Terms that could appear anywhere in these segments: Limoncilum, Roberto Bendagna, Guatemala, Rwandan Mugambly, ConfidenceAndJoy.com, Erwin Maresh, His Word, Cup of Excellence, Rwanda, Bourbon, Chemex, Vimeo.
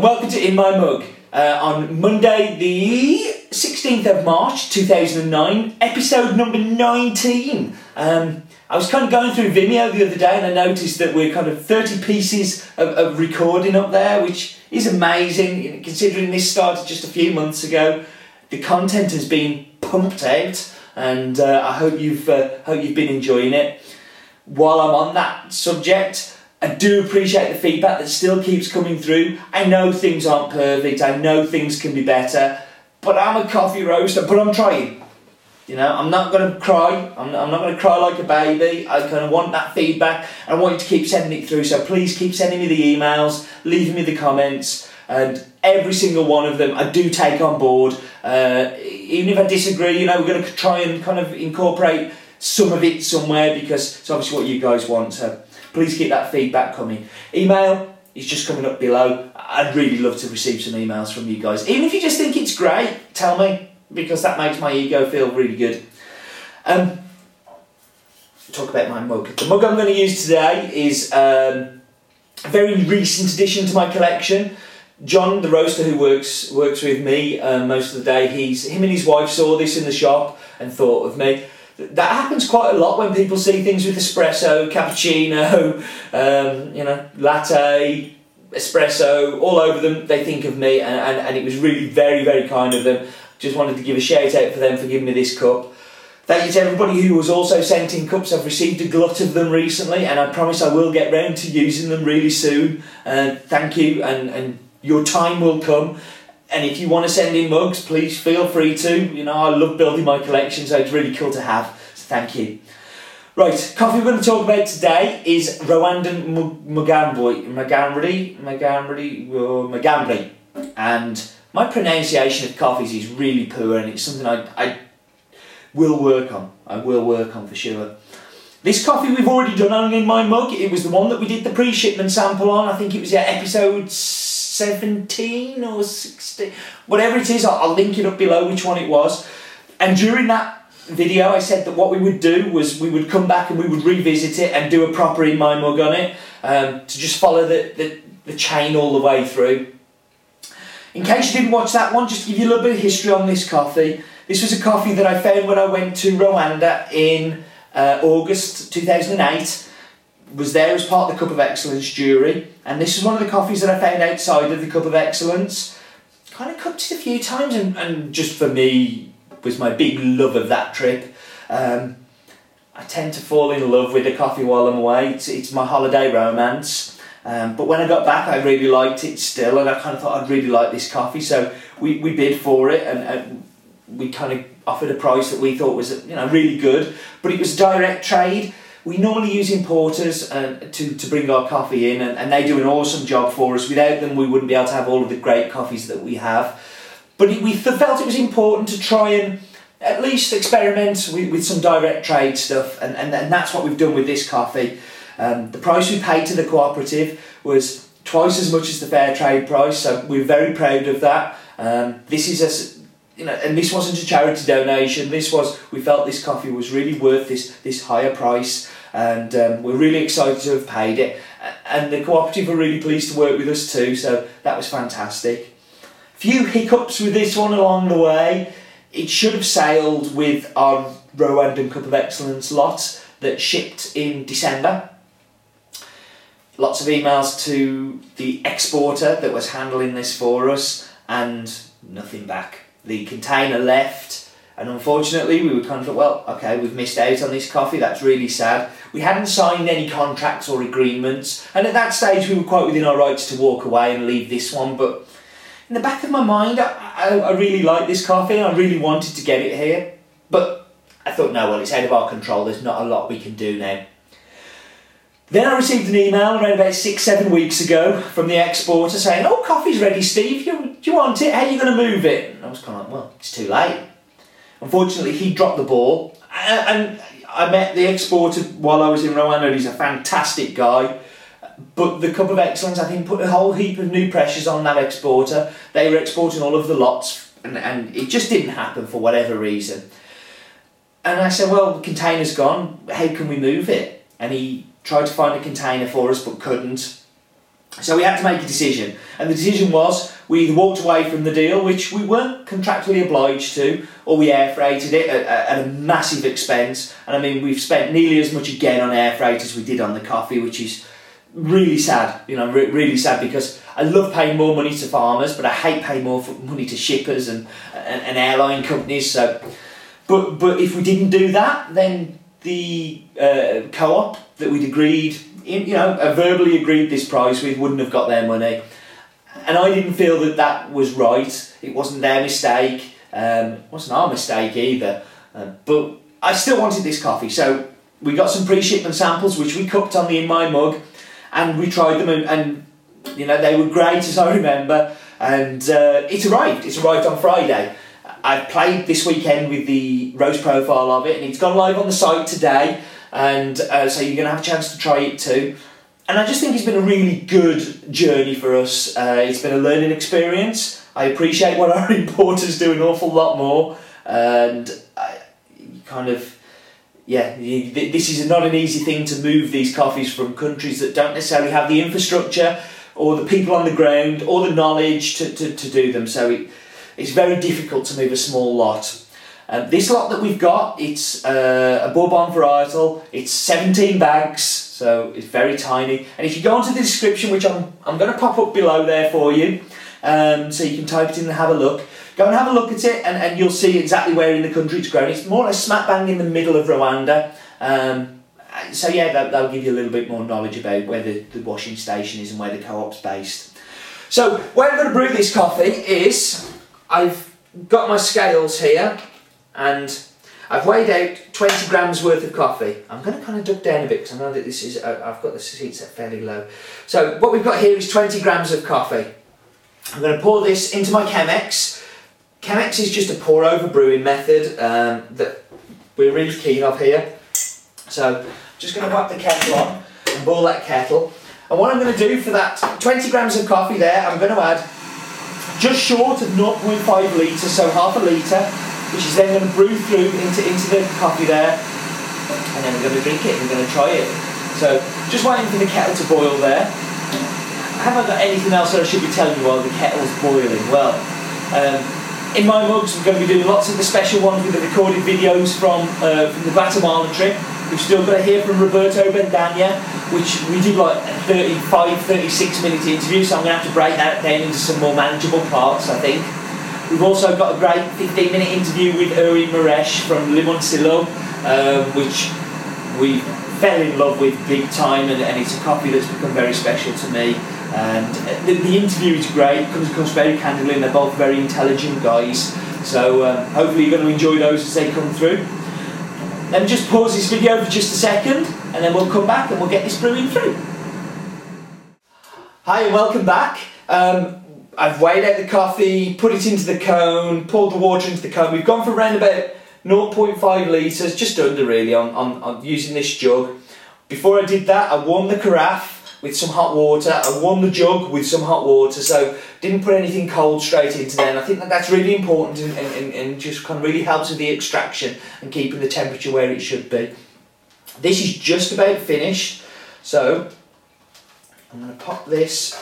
Welcome to In My Mug. On Monday the 16th of March 2009, episode number 19. I was kind of going through Vimeo the other day and I noticed that we're kind of 30 pieces of recording up there, which is amazing considering this started just a few months ago. The content has been pumped out and I hope you've been enjoying it. While I'm on that subject, I do appreciate the feedback that still keeps coming through. I know things aren't perfect, I know things can be better, but I'm a coffee roaster, but I'm trying. You know, I'm not going to cry, I'm not going to cry like a baby. I kind of want that feedback, and I want you to keep sending it through, so please keep sending me the emails, leaving me the comments, and every single one of them I do take on board. Even if I disagree, you know, we're going to try and kind of incorporate some of it somewhere, because it's obviously what you guys want, so please keep that feedback coming. Email is just coming up below. I'd really love to receive some emails from you guys. Even if you just think it's great, tell me, because that makes my ego feel really good. Talk about my mug. The mug I'm going to use today is a very recent addition to my collection. John, the roaster who works with me most of the day, him and his wife saw this in the shop and thought of me. That happens quite a lot when people see things with espresso, cappuccino, you know, latte, espresso, all over them. They think of me, and it was really very, very kind of them. Just wanted to give a shout out for them for giving me this cup. Thank you to everybody who was also sent in cups. I've received a glut of them recently, and I promise I will get round to using them really soon. Thank you, and your time will come. And if you want to send in mugs, please feel free to. You know, I love building my collection, so it's really cool to have. So thank you. Right, coffee we're going to talk about today is Rwandan Mugambly. And my pronunciation of coffees is really poor, and it's something I will work on. I will work on for sure. This coffee we've already done on In My Mug. It was the one that we did the pre-shipment sample on. I think it was episode 17 or 16, whatever it is. I'll link it up below which one it was. And during that video I said that what we would do was we would come back and we would revisit it and do a proper In My Mug on it, to just follow the chain all the way through. In case you didn't watch that one, just to give you a little bit of history on this coffee. This was a coffee that I found when I went to Rwanda in August 2008. Was there as part of the Cup of Excellence jury, and this is one of the coffees that I found outside of the Cup of Excellence. Kind of cooked it a few times, and just for me was my big love of that trip. I tend to fall in love with a coffee while I'm away. It's my holiday romance. But when I got back I really liked it still, and I kind of thought I'd really like this coffee, so we bid for it, and we kind of offered a price that we thought was, you know, really good, but it was direct trade. We normally use importers to bring our coffee in, and they do an awesome job for us. Without them, we wouldn't be able to have all of the great coffees that we have. But we felt it was important to try and at least experiment with some direct trade stuff, and that's what we've done with this coffee. The price we paid to the cooperative was twice as much as the fair trade price, so we're very proud of that. This is a... You know, and this wasn't a charity donation. This was, we felt this coffee was really worth this higher price, and we're really excited to have paid it. And the cooperative were really pleased to work with us too, so that was fantastic. Few hiccups with this one along the way. It should have sailed with our Rwandan Cup of Excellence lot that shipped in December. Lots of emails to the exporter that was handling this for us, and nothing back. The container left, and unfortunately we were kind of like, well, okay, we've missed out on this coffee, that's really sad. We hadn't signed any contracts or agreements, and at that stage we were quite within our rights to walk away and leave this one, but in the back of my mind I really like this coffee and I really wanted to get it here, but I thought, no, well, it's out of our control, there's not a lot we can do now. Then I received an email around about 6-7 weeks ago from the exporter saying, oh, coffee's ready, Steve, do you want it? How are you going to move it? And I was kind of like, well, it's too late. Unfortunately, he dropped the ball, and I met the exporter while I was in Rwanda, and he's a fantastic guy. But the Cup of Excellence, I think, put a whole heap of new pressures on that exporter. They were exporting all of the lots, and it just didn't happen for whatever reason. And I said, well, the container's gone, how can we move it? And he tried to find a container for us but couldn't. So we had to make a decision, and the decision was we either walked away from the deal, which we weren't contractually obliged to, or we air freighted it at a massive expense. And I mean, we've spent nearly as much again on air freight as we did on the coffee, which is really sad, you know, really sad, because I love paying more money to farmers, but I hate paying more money to shippers and airline companies. So, but if we didn't do that, then the co-op that we'd agreed, you know, verbally agreed this price with, wouldn't have got their money. And I didn't feel that that was right. It wasn't their mistake. It wasn't our mistake either. But I still wanted this coffee. So we got some pre-shipment samples, which we cooked on the In My Mug, and we tried them, and you know, they were great, as I remember. And it arrived. It's arrived on Friday. I played this weekend with the roast profile of it, and it's gone live on the site today. And so you're going to have a chance to try it too. And I just think it's been a really good journey for us. It's been a learning experience. I appreciate what our importers do an awful lot more. And this is not an easy thing, to move these coffees from countries that don't necessarily have the infrastructure or the people on the ground or the knowledge to do them. So it's very difficult to move a small lot. This lot that we've got, it's a Bourbon varietal. It's 17 bags, so it's very tiny. And if you go onto the description, which I'm going to pop up below there for you, so you can type it in and have a look. Go and have a look at it, and you'll see exactly where in the country it's grown. It's more or less smack bang in the middle of Rwanda. So yeah, that'll give you a little bit more knowledge about where the washing station is and where the co-op's based. So where I'm going to brew this coffee is, I've got my scales here, and I've weighed out 20 grams worth of coffee. I'm going to kind of duck down a bit, because I know that this is, I've got the seat set fairly low. So what we've got here is 20 grams of coffee. I'm going to pour this into my Chemex. Chemex is just a pour over brewing method that we're really keen of here. So I'm just going to whack the kettle on and boil that kettle. And what I'm going to do for that 20 grams of coffee there, I'm going to add just short of 0.5 litres, so half a litre, which is then going to brew through into the coffee there, and then we're going to drink it and we're going to try it. So just waiting for the kettle to boil there. Haven't got anything else that I should be telling you while the kettle's boiling? Well, in my mugs, we're going to be doing lots of the special ones with the recorded videos from the Guatemala trip. We've still got to hear from Roberto Bendagna, which we did like a 36 minute interview, so I'm going to have to break that down into some more manageable parts, I think. We've also got a great 15-minute interview with Erwin Maresh from Limoncilum, which we fell in love with big time, and it's a coffee that's become very special to me. And the interview is great, it comes across very candidly, and they're both very intelligent guys. So hopefully you're going to enjoy those as they come through. Let me just pause this video for just a second, and then we'll come back and we'll get this brewing through. Hi and welcome back. I've weighed out the coffee, put it into the cone, poured the water into the cone. We've gone for around about 0.5 litres, just under really, on using this jug. Before I did that, I warmed the carafe with some hot water. I warmed the jug with some hot water, so didn't put anything cold straight into there. And I think that's really important, and just kind of really helps with the extraction and keeping the temperature where it should be. This is just about finished, so I'm going to pop this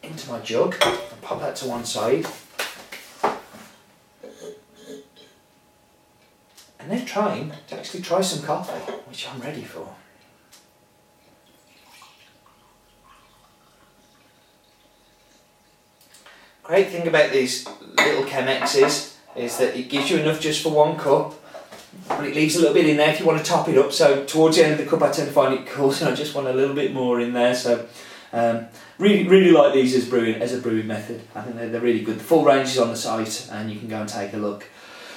into my jug and pop that to one side. And they're trying to actually try some coffee, which I'm ready for. Great thing about these little Chemexes is that it gives you enough just for one cup, but it leaves a little bit in there if you want to top it up. So towards the end of the cup I tend to find it cool, so I just want a little bit more in there. So really like these as a brewing method. I think they're really good. The full range is on the site and you can go and take a look.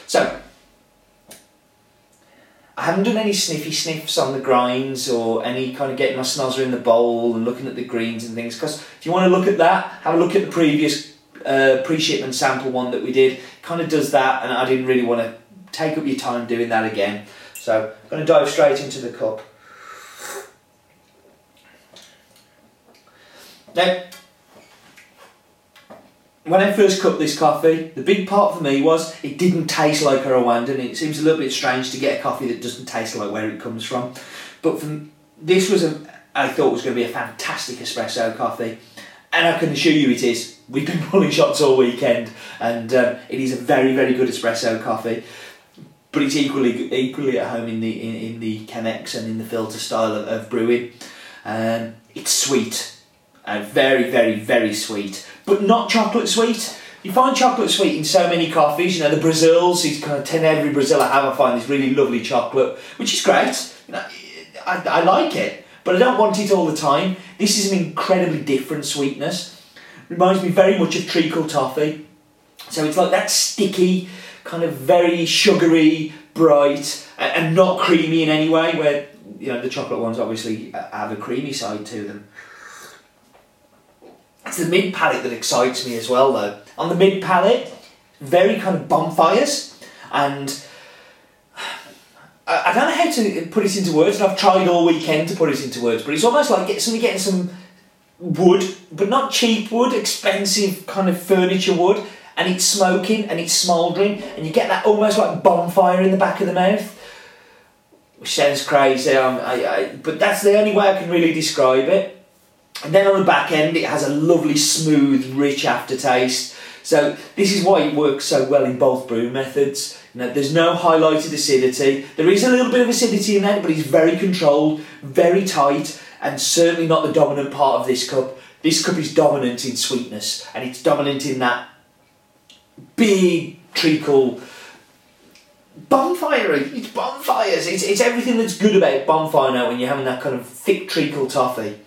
So I haven't done any sniffy sniffs on the grinds or any kind of getting my snozzer in the bowl and looking at the greens and things, because if you want to look at that, have a look at the previous pre-shipment sample one that we did. It kind of does that, and I didn't really want to take up your time doing that again. So I'm going to dive straight into the cup. Now, when I first cooked this coffee, the big part for me was it didn't taste like a Rwandan. It seems a little bit strange to get a coffee that doesn't taste like where it comes from. But this was I thought was going to be a fantastic espresso coffee, and I can assure you it is. We've been pulling shots all weekend, and it is a very, very good espresso coffee. But it's equally at home in the Chemex and in the filter style of brewing. It's sweet, very, very, very sweet, but not chocolate sweet. You find chocolate sweet in so many coffees. You know, the Brazils, it's kind of every Brazil I have, I find this really lovely chocolate, which is great. You know, I like it, but I don't want it all the time. This is an incredibly different sweetness. Reminds me very much of treacle toffee. So it's like that sticky, kind of very sugary, bright, and not creamy in any way, where, you know, the chocolate ones obviously have a creamy side to them. It's the mid palate that excites me as well, though. On the mid palate, very kind of bonfires, and I don't know how to put it into words, and I've tried all weekend to put it into words, but it's almost like getting some wood, but not cheap wood, expensive kind of furniture wood, and it's smoking and it's smouldering, and you get that almost like bonfire in the back of the mouth, which sounds crazy, but that's the only way I can really describe it. And then on the back end, it has a lovely, smooth, rich aftertaste. So this is why it works so well in both brew methods. You know, there's no highlighted acidity. There is a little bit of acidity in there, but it's very controlled, very tight, and certainly not the dominant part of this cup. This cup is dominant in sweetness, and it's dominant in that big treacle bonfire. It's bonfires. It's everything that's good about bonfire now when you're having that kind of thick treacle toffee.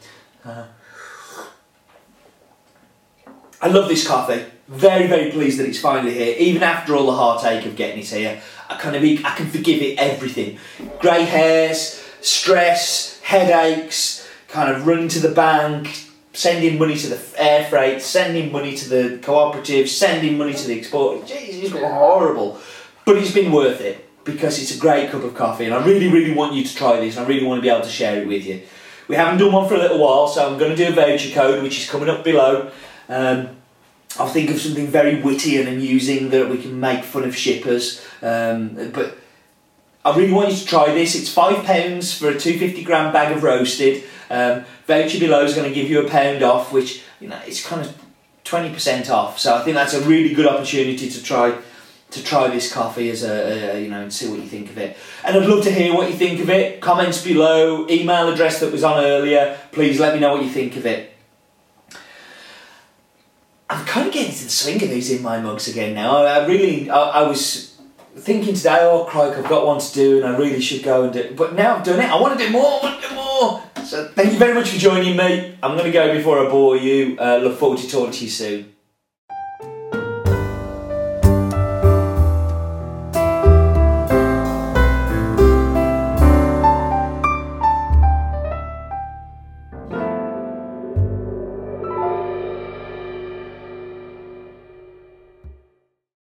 I love this coffee. Very, very pleased that it's finally here. Even after all the heartache of getting it here, I can forgive it everything. Grey hairs, stress, headaches, kind of running to the bank, sending money to the air freight, sending money to the cooperative, sending money to the export. Jeez, it's horrible. But it's been worth it because it's a great cup of coffee, and I really, really want you to try this, and I really want to be able to share it with you. We haven't done one for a little while, so I'm going to do a voucher code, which is coming up below. I'll think of something very witty and amusing that we can make fun of shippers. But I really want you to try this. It's £5 for a 250g bag of roasted. Voucher below is going to give you £1 off, which, you know, it's kind of 20% off. So I think that's a really good opportunity to try this coffee as a you know, and see what you think of it. And I'd love to hear what you think of it. Comments below, email address that was on earlier. Please let me know what you think of it. I'm kind of getting to the swing of these in my mugs again now. I was thinking today, oh crikey, I've got one to do and I really should go and do it. But now I've done it, I want to do more, So thank you very much for joining me. I'm going to go before I bore you. Look forward to talking to you soon.